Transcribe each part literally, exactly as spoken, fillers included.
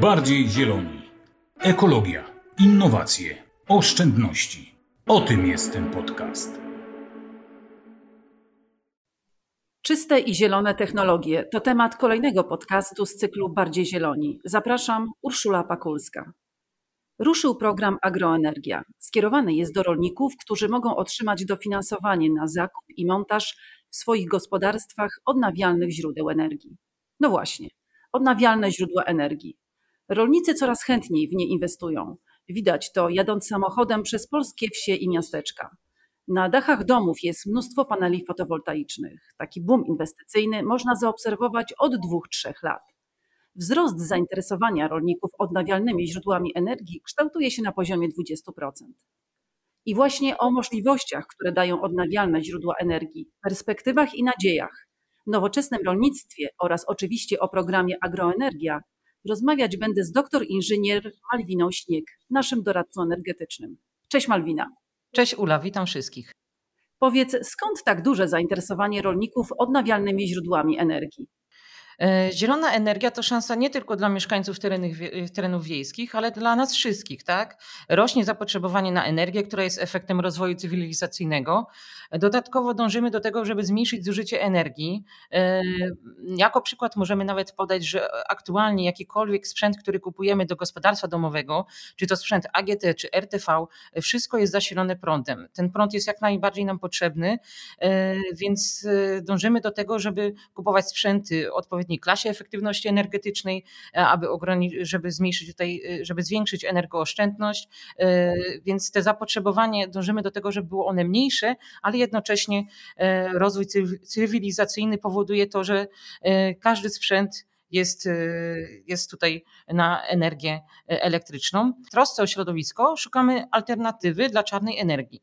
bardziej zieloni, ekologia, innowacje, oszczędności. O tym jest ten podcast. Czyste i zielone technologie to temat kolejnego podcastu z cyklu Bardziej Zieloni. Zapraszam, Urszula Pakulska. Ruszył program Agroenergia. Skierowany jest do rolników, którzy mogą otrzymać dofinansowanie na zakup i montaż w swoich gospodarstwach odnawialnych źródeł energii. No właśnie, odnawialne źródła energii. Rolnicy coraz chętniej w nie inwestują. Widać to jadąc samochodem przez polskie wsie i miasteczka. Na dachach domów jest mnóstwo paneli fotowoltaicznych. Taki boom inwestycyjny można zaobserwować od dwóch do trzech lat. Wzrost zainteresowania rolników odnawialnymi źródłami energii kształtuje się na poziomie dwudziestu procent. I właśnie o możliwościach, które dają odnawialne źródła energii, perspektywach i nadziejach, nowoczesnym rolnictwie oraz oczywiście o programie Agroenergia rozmawiać będę z doktor inżynier Malwiną Śnieg, naszym doradcą energetycznym. Cześć Malwina. Cześć Ula, witam wszystkich. Powiedz, skąd tak duże zainteresowanie rolników odnawialnymi źródłami energii? Zielona energia to szansa nie tylko dla mieszkańców terenów, terenów wiejskich, ale dla nas wszystkich, tak? Rośnie zapotrzebowanie na energię, która jest efektem rozwoju cywilizacyjnego. Dodatkowo dążymy do tego, żeby zmniejszyć zużycie energii. Jako przykład możemy nawet podać, że aktualnie jakikolwiek sprzęt, który kupujemy do gospodarstwa domowego, czy to sprzęt A G T, czy R T V, wszystko jest zasilone prądem. Ten prąd jest jak najbardziej nam potrzebny, więc dążymy do tego, żeby kupować sprzęty odpowiednio klasie efektywności energetycznej, aby ograniczyć, żeby zmniejszyć tutaj, żeby zwiększyć energooszczędność, więc te zapotrzebowanie dążymy do tego, żeby było one mniejsze, ale jednocześnie rozwój cywilizacyjny powoduje to, że każdy sprzęt Jest, jest tutaj na energię elektryczną. W trosce o środowisko szukamy alternatywy dla czarnej energii.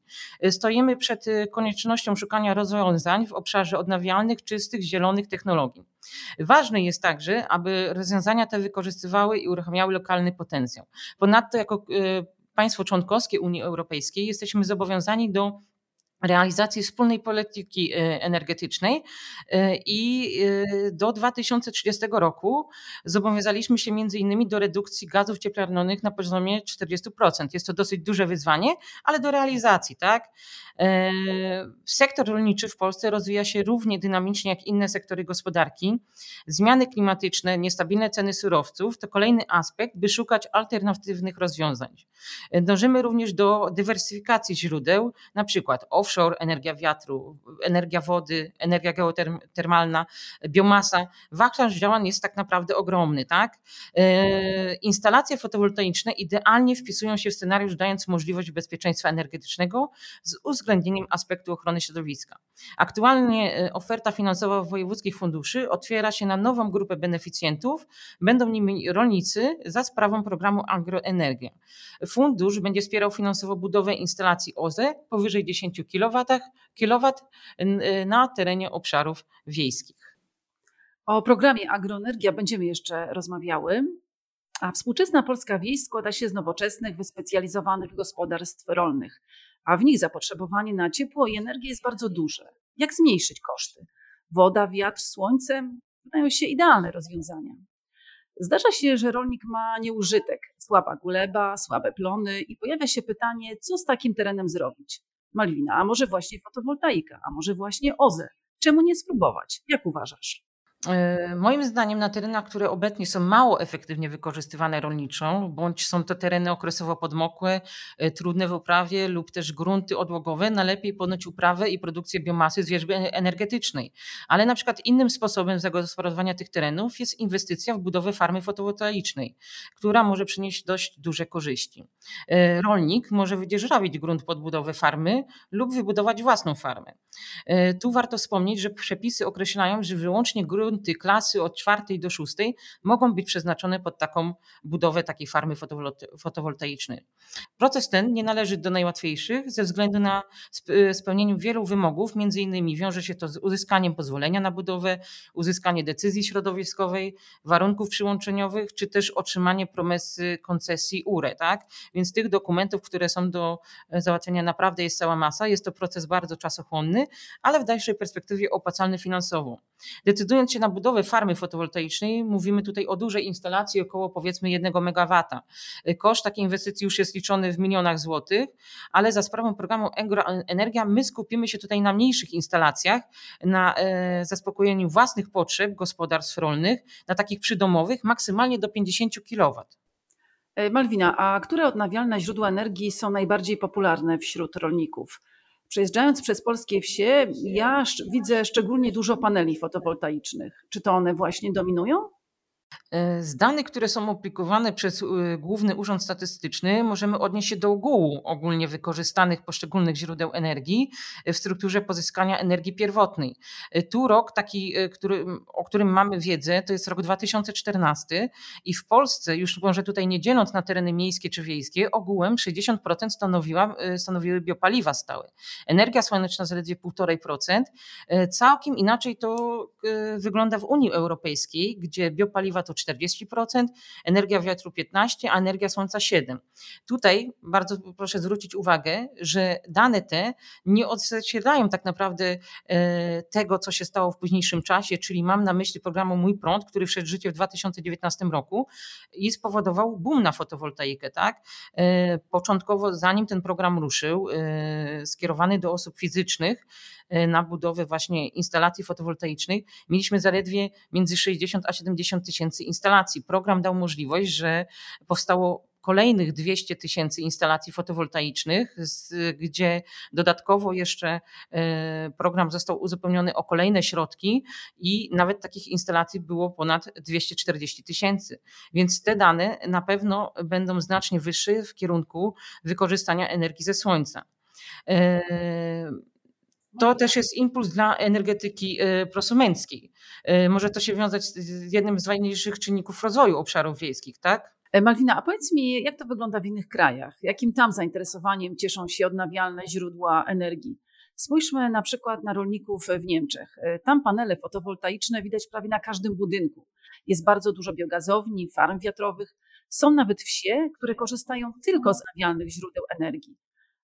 Stoimy przed koniecznością szukania rozwiązań w obszarze odnawialnych, czystych, zielonych technologii. Ważne jest także, aby rozwiązania te wykorzystywały i uruchamiały lokalny potencjał. Ponadto jako państwo członkowskie Unii Europejskiej jesteśmy zobowiązani do realizacji wspólnej polityki energetycznej i do dwa tysiące trzydziestego roku zobowiązaliśmy się między innymi do redukcji gazów cieplarnianych na poziomie czterdziestu procent. Jest to dosyć duże wyzwanie, ale do realizacji, tak? Sektor rolniczy w Polsce rozwija się równie dynamicznie jak inne sektory gospodarki. Zmiany klimatyczne, niestabilne ceny surowców to kolejny aspekt, by szukać alternatywnych rozwiązań. Dążymy również do dywersyfikacji źródeł, na przykład offshore, energia wiatru, energia wody, energia geotermalna, biomasa. Wachlarz działań jest tak naprawdę ogromny, tak? E, instalacje fotowoltaiczne idealnie wpisują się w scenariusz, dając możliwość bezpieczeństwa energetycznego z uwzględnieniem aspektu ochrony środowiska. Aktualnie oferta finansowa wojewódzkich funduszy otwiera się na nową grupę beneficjentów. Będą nimi rolnicy za sprawą programu Agroenergia. Fundusz będzie wspierał finansowo budowę instalacji O Z E powyżej dziesięciu kilowatów na terenie obszarów wiejskich. O programie Agroenergia będziemy jeszcze rozmawiały. A współczesna polska wieś składa się z nowoczesnych, wyspecjalizowanych gospodarstw rolnych, a w nich zapotrzebowanie na ciepło i energię jest bardzo duże. Jak zmniejszyć koszty? Woda, wiatr, słońce wydają się idealne rozwiązania. Zdarza się, że rolnik ma nieużytek, słaba gleba, słabe plony i pojawia się pytanie, co z takim terenem zrobić? Malwina, a może właśnie fotowoltaika, a może właśnie O Z E? Czemu nie spróbować? Jak uważasz? Moim zdaniem na terenach, które obecnie są mało efektywnie wykorzystywane rolniczo, bądź są to tereny okresowo podmokłe, trudne w uprawie lub też grunty odłogowe, najlepiej podnosić uprawę i produkcję biomasy z wierzby energetycznej. Ale na przykład innym sposobem zagospodarowania tych terenów jest inwestycja w budowę farmy fotowoltaicznej, która może przynieść dość duże korzyści. Rolnik może wydzierżawić grunt pod budowę farmy lub wybudować własną farmę. Tu warto wspomnieć, że przepisy określają, że wyłącznie grunt klasy od czwartej do szóstej mogą być przeznaczone pod taką budowę takiej farmy fotowoltaicznej. Proces ten nie należy do najłatwiejszych ze względu na spełnieniu wielu wymogów, między innymi wiąże się to z uzyskaniem pozwolenia na budowę, uzyskanie decyzji środowiskowej, warunków przyłączeniowych, czy też otrzymanie promesy koncesji U R E, tak? Więc tych dokumentów, które są do załatwienia naprawdę jest cała masa. Jest to proces bardzo czasochłonny, ale w dalszej perspektywie opłacalny finansowo. Decydując się na budowę farmy fotowoltaicznej mówimy tutaj o dużej instalacji, około powiedzmy jednego megawata. Koszt takiej inwestycji już jest liczony w milionach złotych, ale za sprawą programu Agroenergia my skupimy się tutaj na mniejszych instalacjach, na zaspokojeniu własnych potrzeb gospodarstw rolnych, na takich przydomowych maksymalnie do pięćdziesiąt kilowatów. Malwina, a które odnawialne źródła energii są najbardziej popularne wśród rolników? Przejeżdżając przez polskie wsie, ja widzę szczególnie dużo paneli fotowoltaicznych. Czy to one właśnie dominują? Z danych, które są opublikowane przez Główny Urząd Statystyczny, możemy odnieść się do ogółu ogólnie wykorzystanych poszczególnych źródeł energii w strukturze pozyskania energii pierwotnej. Tu rok taki, który, o którym mamy wiedzę, to jest rok dwa tysiące czternasty i w Polsce, już może tutaj nie dzieląc na tereny miejskie czy wiejskie, ogółem sześćdziesiąt procent stanowiła, stanowiły biopaliwa stałe. Energia słoneczna zaledwie półtora procent. Całkiem inaczej to wygląda w Unii Europejskiej, gdzie biopaliwa to czterdzieści procent, energia wiatru piętnaście procent, a energia słońca siedem procent. Tutaj bardzo proszę zwrócić uwagę, że dane te nie odzwierciedlają tak naprawdę tego, co się stało w późniejszym czasie, czyli mam na myśli programu Mój Prąd, który wszedł w życie w dwa tysiące dziewiętnastym roku i spowodował boom na fotowoltaikę. Tak? Początkowo, zanim ten program ruszył, skierowany do osób fizycznych na budowę właśnie instalacji fotowoltaicznych, mieliśmy zaledwie między sześćdziesiąt a siedemdziesiąt tysięcy instalacji. Program dał możliwość, że powstało kolejnych dwieście tysięcy instalacji fotowoltaicznych, gdzie dodatkowo jeszcze program został uzupełniony o kolejne środki i nawet takich instalacji było ponad dwieście czterdzieści tysięcy. Więc te dane na pewno będą znacznie wyższe w kierunku wykorzystania energii ze słońca. To też jest impuls dla energetyki prosumenckiej. Może to się wiązać z jednym z ważniejszych czynników rozwoju obszarów wiejskich, tak? Malwina, a powiedz mi, jak to wygląda w innych krajach? Jakim tam zainteresowaniem cieszą się odnawialne źródła energii? Spójrzmy na przykład na rolników w Niemczech. Tam panele fotowoltaiczne widać prawie na każdym budynku. Jest bardzo dużo biogazowni, farm wiatrowych. Są nawet wsie, które korzystają tylko z odnawialnych źródeł energii.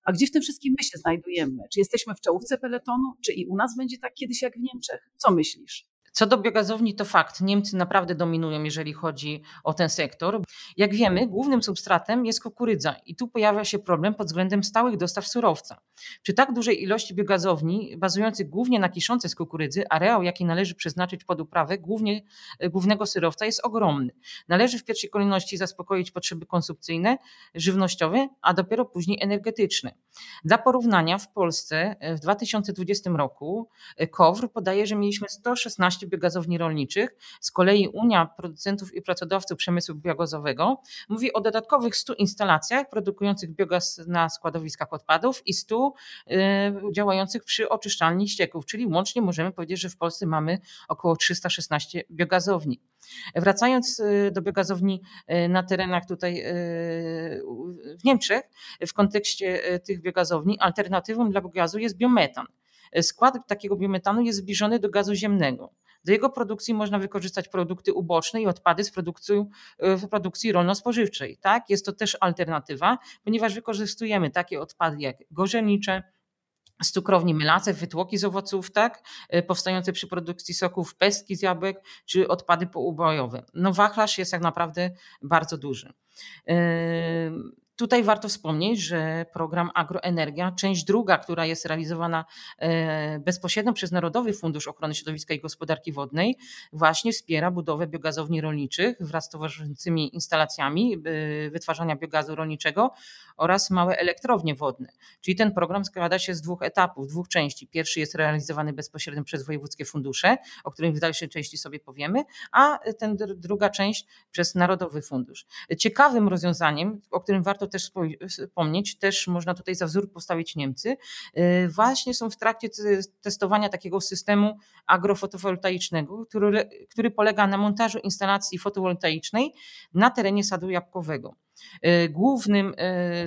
A gdzie w tym wszystkim my się znajdujemy? Czy jesteśmy w czołówce peletonu? Czy i u nas będzie tak kiedyś jak w Niemczech? Co myślisz? Co do biogazowni to fakt, Niemcy naprawdę dominują, jeżeli chodzi o ten sektor. Jak wiemy, głównym substratem jest kukurydza i tu pojawia się problem pod względem stałych dostaw surowca. Przy tak dużej ilości biogazowni, bazujących głównie na kiszące z kukurydzy, areał, jaki należy przeznaczyć pod uprawę głównie, głównego surowca jest ogromny. Należy w pierwszej kolejności zaspokoić potrzeby konsumpcyjne, żywnościowe, a dopiero później energetyczne. Dla porównania w Polsce w dwa tysiące dwudziestym roku K O W R podaje, że mieliśmy sto szesnaście biogazowni rolniczych. Z kolei Unia Producentów i Pracodawców Przemysłu Biogazowego mówi o dodatkowych stu instalacjach produkujących biogaz na składowiskach odpadów i stu y, działających przy oczyszczalni ścieków, czyli łącznie możemy powiedzieć, że w Polsce mamy około trzysta szesnaście biogazowni. Wracając do biogazowni na terenach tutaj w Niemczech, w kontekście tych biogazowni alternatywą dla biogazu jest biometan. Skład takiego biometanu jest zbliżony do gazu ziemnego. Do jego produkcji można wykorzystać produkty uboczne i odpady z produkcji, produkcji rolno-spożywczej. Tak? Jest to też alternatywa, ponieważ wykorzystujemy takie odpady jak gorzelnicze, z cukrowni mylace, wytłoki z owoców, tak, powstające przy produkcji soków, pestki z jabłek czy odpady poubojowe. No wachlarz jest tak naprawdę bardzo duży. Yy... Tutaj warto wspomnieć, że program Agroenergia, część druga, która jest realizowana bezpośrednio przez Narodowy Fundusz Ochrony Środowiska i Gospodarki Wodnej, właśnie wspiera budowę biogazowni rolniczych wraz z towarzyszącymi instalacjami wytwarzania biogazu rolniczego oraz małe elektrownie wodne. Czyli ten program składa się z dwóch etapów, dwóch części. Pierwszy jest realizowany bezpośrednio przez wojewódzkie fundusze, o którym w dalszej części sobie powiemy, a ten druga część przez Narodowy Fundusz. Ciekawym rozwiązaniem, o którym warto też wspomnieć, też można tutaj za wzór postawić Niemcy, właśnie są w trakcie testowania takiego systemu agrofotowoltaicznego, który, który polega na montażu instalacji fotowoltaicznej na terenie sadu jabłkowego. Głównym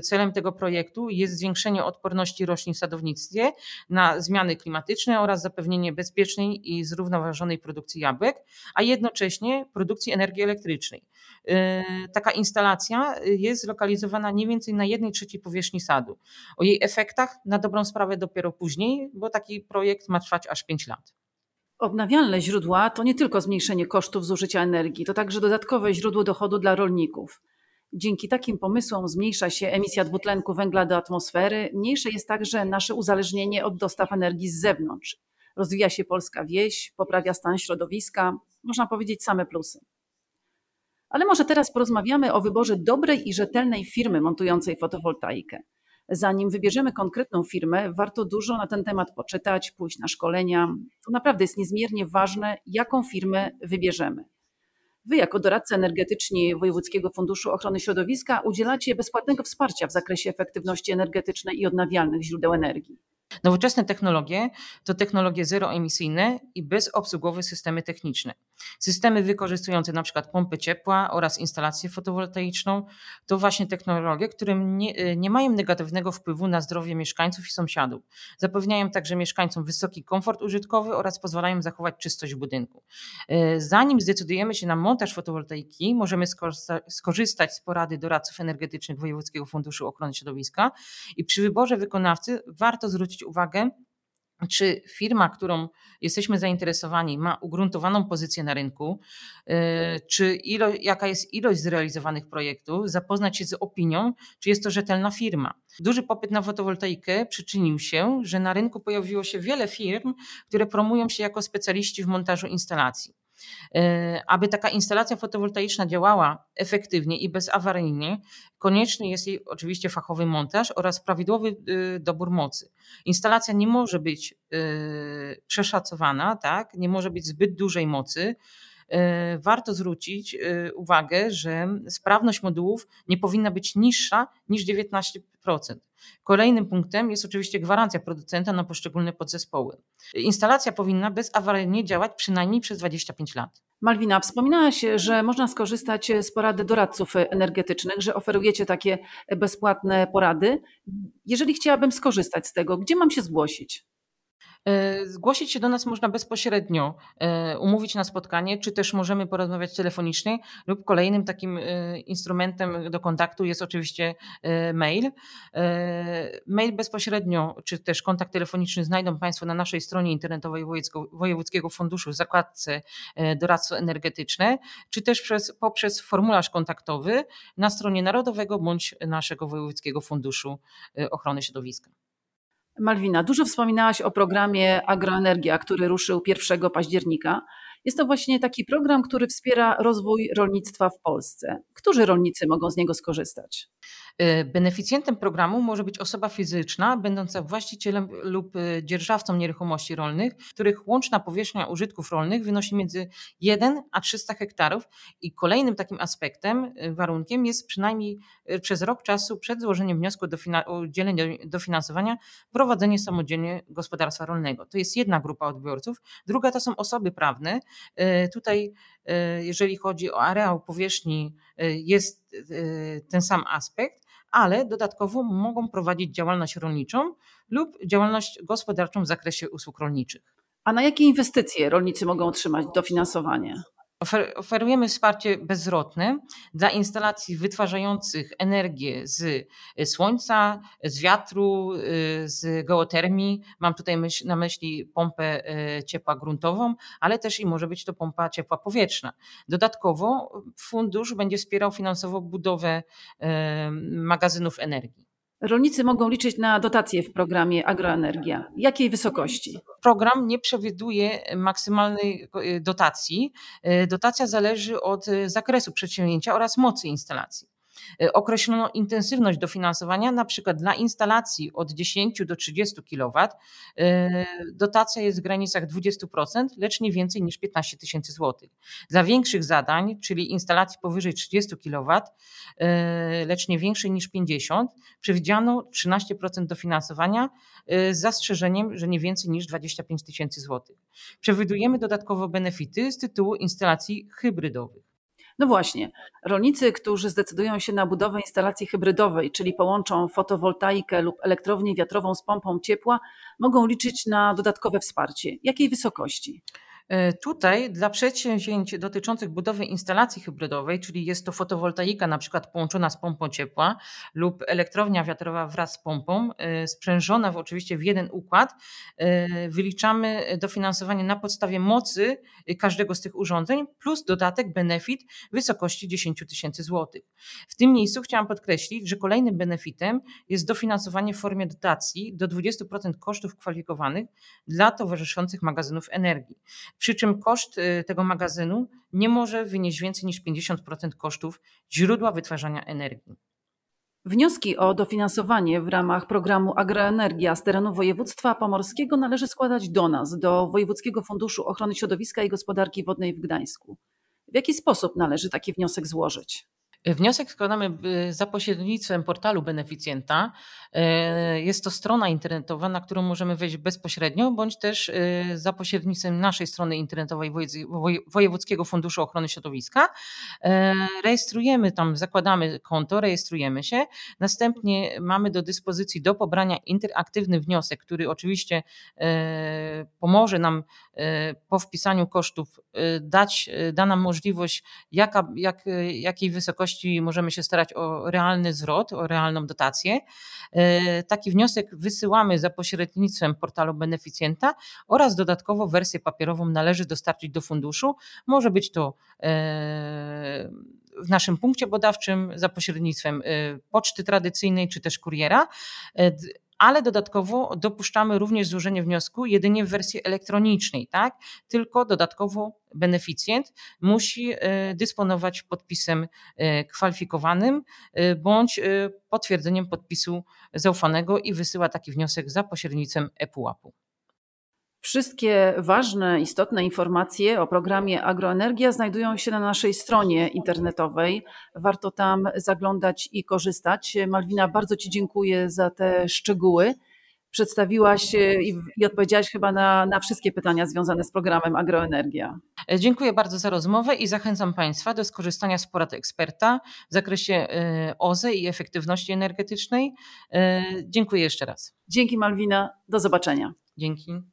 celem tego projektu jest zwiększenie odporności roślin w sadownictwie na zmiany klimatyczne oraz zapewnienie bezpiecznej i zrównoważonej produkcji jabłek, a jednocześnie produkcji energii elektrycznej. Taka instalacja jest zlokalizowana nie więcej na jednej trzeciej powierzchni sadu. O jej efektach na dobrą sprawę dopiero później, bo taki projekt ma trwać aż pięć lat. Odnawialne źródła to nie tylko zmniejszenie kosztów zużycia energii, to także dodatkowe źródło dochodu dla rolników. Dzięki takim pomysłom zmniejsza się emisja dwutlenku węgla do atmosfery, mniejsze jest także nasze uzależnienie od dostaw energii z zewnątrz. Rozwija się polska wieś, poprawia stan środowiska, można powiedzieć same plusy. Ale może teraz porozmawiamy o wyborze dobrej i rzetelnej firmy montującej fotowoltaikę. Zanim wybierzemy konkretną firmę, warto dużo na ten temat poczytać, pójść na szkolenia. To naprawdę jest niezmiernie ważne, jaką firmę wybierzemy. Wy jako doradcy energetyczni Wojewódzkiego Funduszu Ochrony Środowiska udzielacie bezpłatnego wsparcia w zakresie efektywności energetycznej i odnawialnych źródeł energii. Nowoczesne technologie to technologie zeroemisyjne i bezobsługowe systemy techniczne. Systemy wykorzystujące np. pompy ciepła oraz instalację fotowoltaiczną to właśnie technologie, które nie, nie mają negatywnego wpływu na zdrowie mieszkańców i sąsiadów. Zapewniają także mieszkańcom wysoki komfort użytkowy oraz pozwalają zachować czystość budynku. Zanim zdecydujemy się na montaż fotowoltaiki, możemy skorzystać z porady doradców energetycznych Wojewódzkiego Funduszu Ochrony Środowiska i przy wyborze wykonawcy warto zwrócić uwagę, czy firma, którą jesteśmy zainteresowani, ma ugruntowaną pozycję na rynku, czy ilo, jaka jest ilość zrealizowanych projektów, zapoznać się z opinią, czy jest to rzetelna firma. Duży popyt na fotowoltaikę przyczynił się, że na rynku pojawiło się wiele firm, które promują się jako specjaliści w montażu instalacji. Aby taka instalacja fotowoltaiczna działała efektywnie i bezawaryjnie, konieczny jest jej oczywiście fachowy montaż oraz prawidłowy dobór mocy. Instalacja nie może być przeszacowana, tak? Nie może być zbyt dużej mocy. Warto zwrócić uwagę, że sprawność modułów nie powinna być niższa niż dziewiętnaście procent. Kolejnym punktem jest oczywiście gwarancja producenta na poszczególne podzespoły. Instalacja powinna bezawaryjnie działać przynajmniej przez dwadzieścia pięć lat. Malwina, wspominałaś, że można skorzystać z porady doradców energetycznych, że oferujecie takie bezpłatne porady. Jeżeli chciałabym skorzystać z tego, gdzie mam się zgłosić? Zgłosić się do nas można bezpośrednio, umówić na spotkanie, czy też możemy porozmawiać telefonicznie lub kolejnym takim instrumentem do kontaktu jest oczywiście mail. Mail bezpośrednio, czy też kontakt telefoniczny znajdą Państwo na naszej stronie internetowej Wojewódzkiego Funduszu w zakładce Doradcy Energetyczne, czy też przez, poprzez formularz kontaktowy na stronie Narodowego bądź naszego Wojewódzkiego Funduszu Ochrony Środowiska. Malwina, dużo wspominałaś o programie Agroenergia, który ruszył pierwszego października. Jest to właśnie taki program, który wspiera rozwój rolnictwa w Polsce. Którzy rolnicy mogą z niego skorzystać? Beneficjentem programu może być osoba fizyczna, będąca właścicielem lub dzierżawcą nieruchomości rolnych, których łączna powierzchnia użytków rolnych wynosi między jeden a trzysta hektarów i kolejnym takim aspektem, warunkiem jest przynajmniej przez rok czasu przed złożeniem wniosku o udzielenie dofinansowania prowadzenie samodzielnie gospodarstwa rolnego. To jest jedna grupa odbiorców. Druga to są osoby prawne. Tutaj jeżeli chodzi o areał powierzchni jest ten sam aspekt, ale dodatkowo mogą prowadzić działalność rolniczą lub działalność gospodarczą w zakresie usług rolniczych. A na jakie inwestycje rolnicy mogą otrzymać dofinansowanie? Oferujemy wsparcie bezzwrotne dla instalacji wytwarzających energię z słońca, z wiatru, z geotermii. Mam tutaj myśl, na myśli pompę ciepła gruntową, ale też i może być to pompa ciepła powietrzna. Dodatkowo fundusz będzie wspierał finansowo budowę magazynów energii. Rolnicy mogą liczyć na dotacje w programie Agroenergia. Jakiej wysokości? Program nie przewiduje maksymalnej dotacji. Dotacja zależy od zakresu przedsięwzięcia oraz mocy instalacji. Określono intensywność dofinansowania, na przykład dla instalacji od dziesięć do trzydziestu kilowatów. Dotacja jest w granicach dwadzieścia procent, lecz nie więcej niż piętnaście tysięcy złotych. Dla większych zadań, czyli instalacji powyżej trzydziestu kilowatów, lecz nie większej niż pięćdziesiąt, przewidziano trzynaście procent dofinansowania z zastrzeżeniem, że nie więcej niż dwadzieścia pięć tysięcy złotych. Przewidujemy dodatkowo benefity z tytułu instalacji hybrydowych. No właśnie, rolnicy, którzy zdecydują się na budowę instalacji hybrydowej, czyli połączą fotowoltaikę lub elektrownię wiatrową z pompą ciepła, mogą liczyć na dodatkowe wsparcie. Jakiej wysokości? Tutaj dla przedsięwzięć dotyczących budowy instalacji hybrydowej, czyli jest to fotowoltaika na przykład połączona z pompą ciepła lub elektrownia wiatrowa wraz z pompą, sprzężona w, oczywiście w jeden układ, wyliczamy dofinansowanie na podstawie mocy każdego z tych urządzeń plus dodatek benefit w wysokości dziesięć tysięcy złotych. W tym miejscu chciałam podkreślić, że kolejnym benefitem jest dofinansowanie w formie dotacji do dwudziestu procent kosztów kwalifikowanych dla towarzyszących magazynów energii. Przy czym koszt tego magazynu nie może wynieść więcej niż pięćdziesiąt procent kosztów źródła wytwarzania energii. Wnioski o dofinansowanie w ramach programu Agroenergia z terenu województwa pomorskiego należy składać do nas, do Wojewódzkiego Funduszu Ochrony Środowiska i Gospodarki Wodnej w Gdańsku. W jaki sposób należy taki wniosek złożyć? Wniosek składamy za pośrednictwem portalu Beneficjenta. Jest to strona internetowa, na którą możemy wejść bezpośrednio, bądź też za pośrednictwem naszej strony internetowej Wojewódzkiego Funduszu Ochrony Środowiska. Rejestrujemy tam, zakładamy konto, rejestrujemy się. Następnie mamy do dyspozycji do pobrania interaktywny wniosek, który oczywiście pomoże nam po wpisaniu kosztów, dać, da nam możliwość, jaka, jak, jakiej wysokości możemy się starać o realny zwrot, o realną dotację. Taki wniosek wysyłamy za pośrednictwem portalu Beneficjenta oraz dodatkowo wersję papierową należy dostarczyć do funduszu. Może być to w naszym punkcie badawczym za pośrednictwem poczty tradycyjnej czy też kuriera, ale dodatkowo dopuszczamy również złożenie wniosku jedynie w wersji elektronicznej, tak? Tylko dodatkowo beneficjent musi dysponować podpisem kwalifikowanym bądź potwierdzeniem podpisu zaufanego i wysyła taki wniosek za pośrednictwem ePUAP-u. Wszystkie ważne, istotne informacje o programie Agroenergia znajdują się na naszej stronie internetowej. Warto tam zaglądać i korzystać. Malwina, bardzo Ci dziękuję za te szczegóły. Przedstawiłaś i, i odpowiedziałaś chyba na, na wszystkie pytania związane z programem Agroenergia. Dziękuję bardzo za rozmowę i zachęcam Państwa do skorzystania z porad eksperta w zakresie O Z E i efektywności energetycznej. Dziękuję jeszcze raz. Dzięki Malwina, do zobaczenia. Dzięki.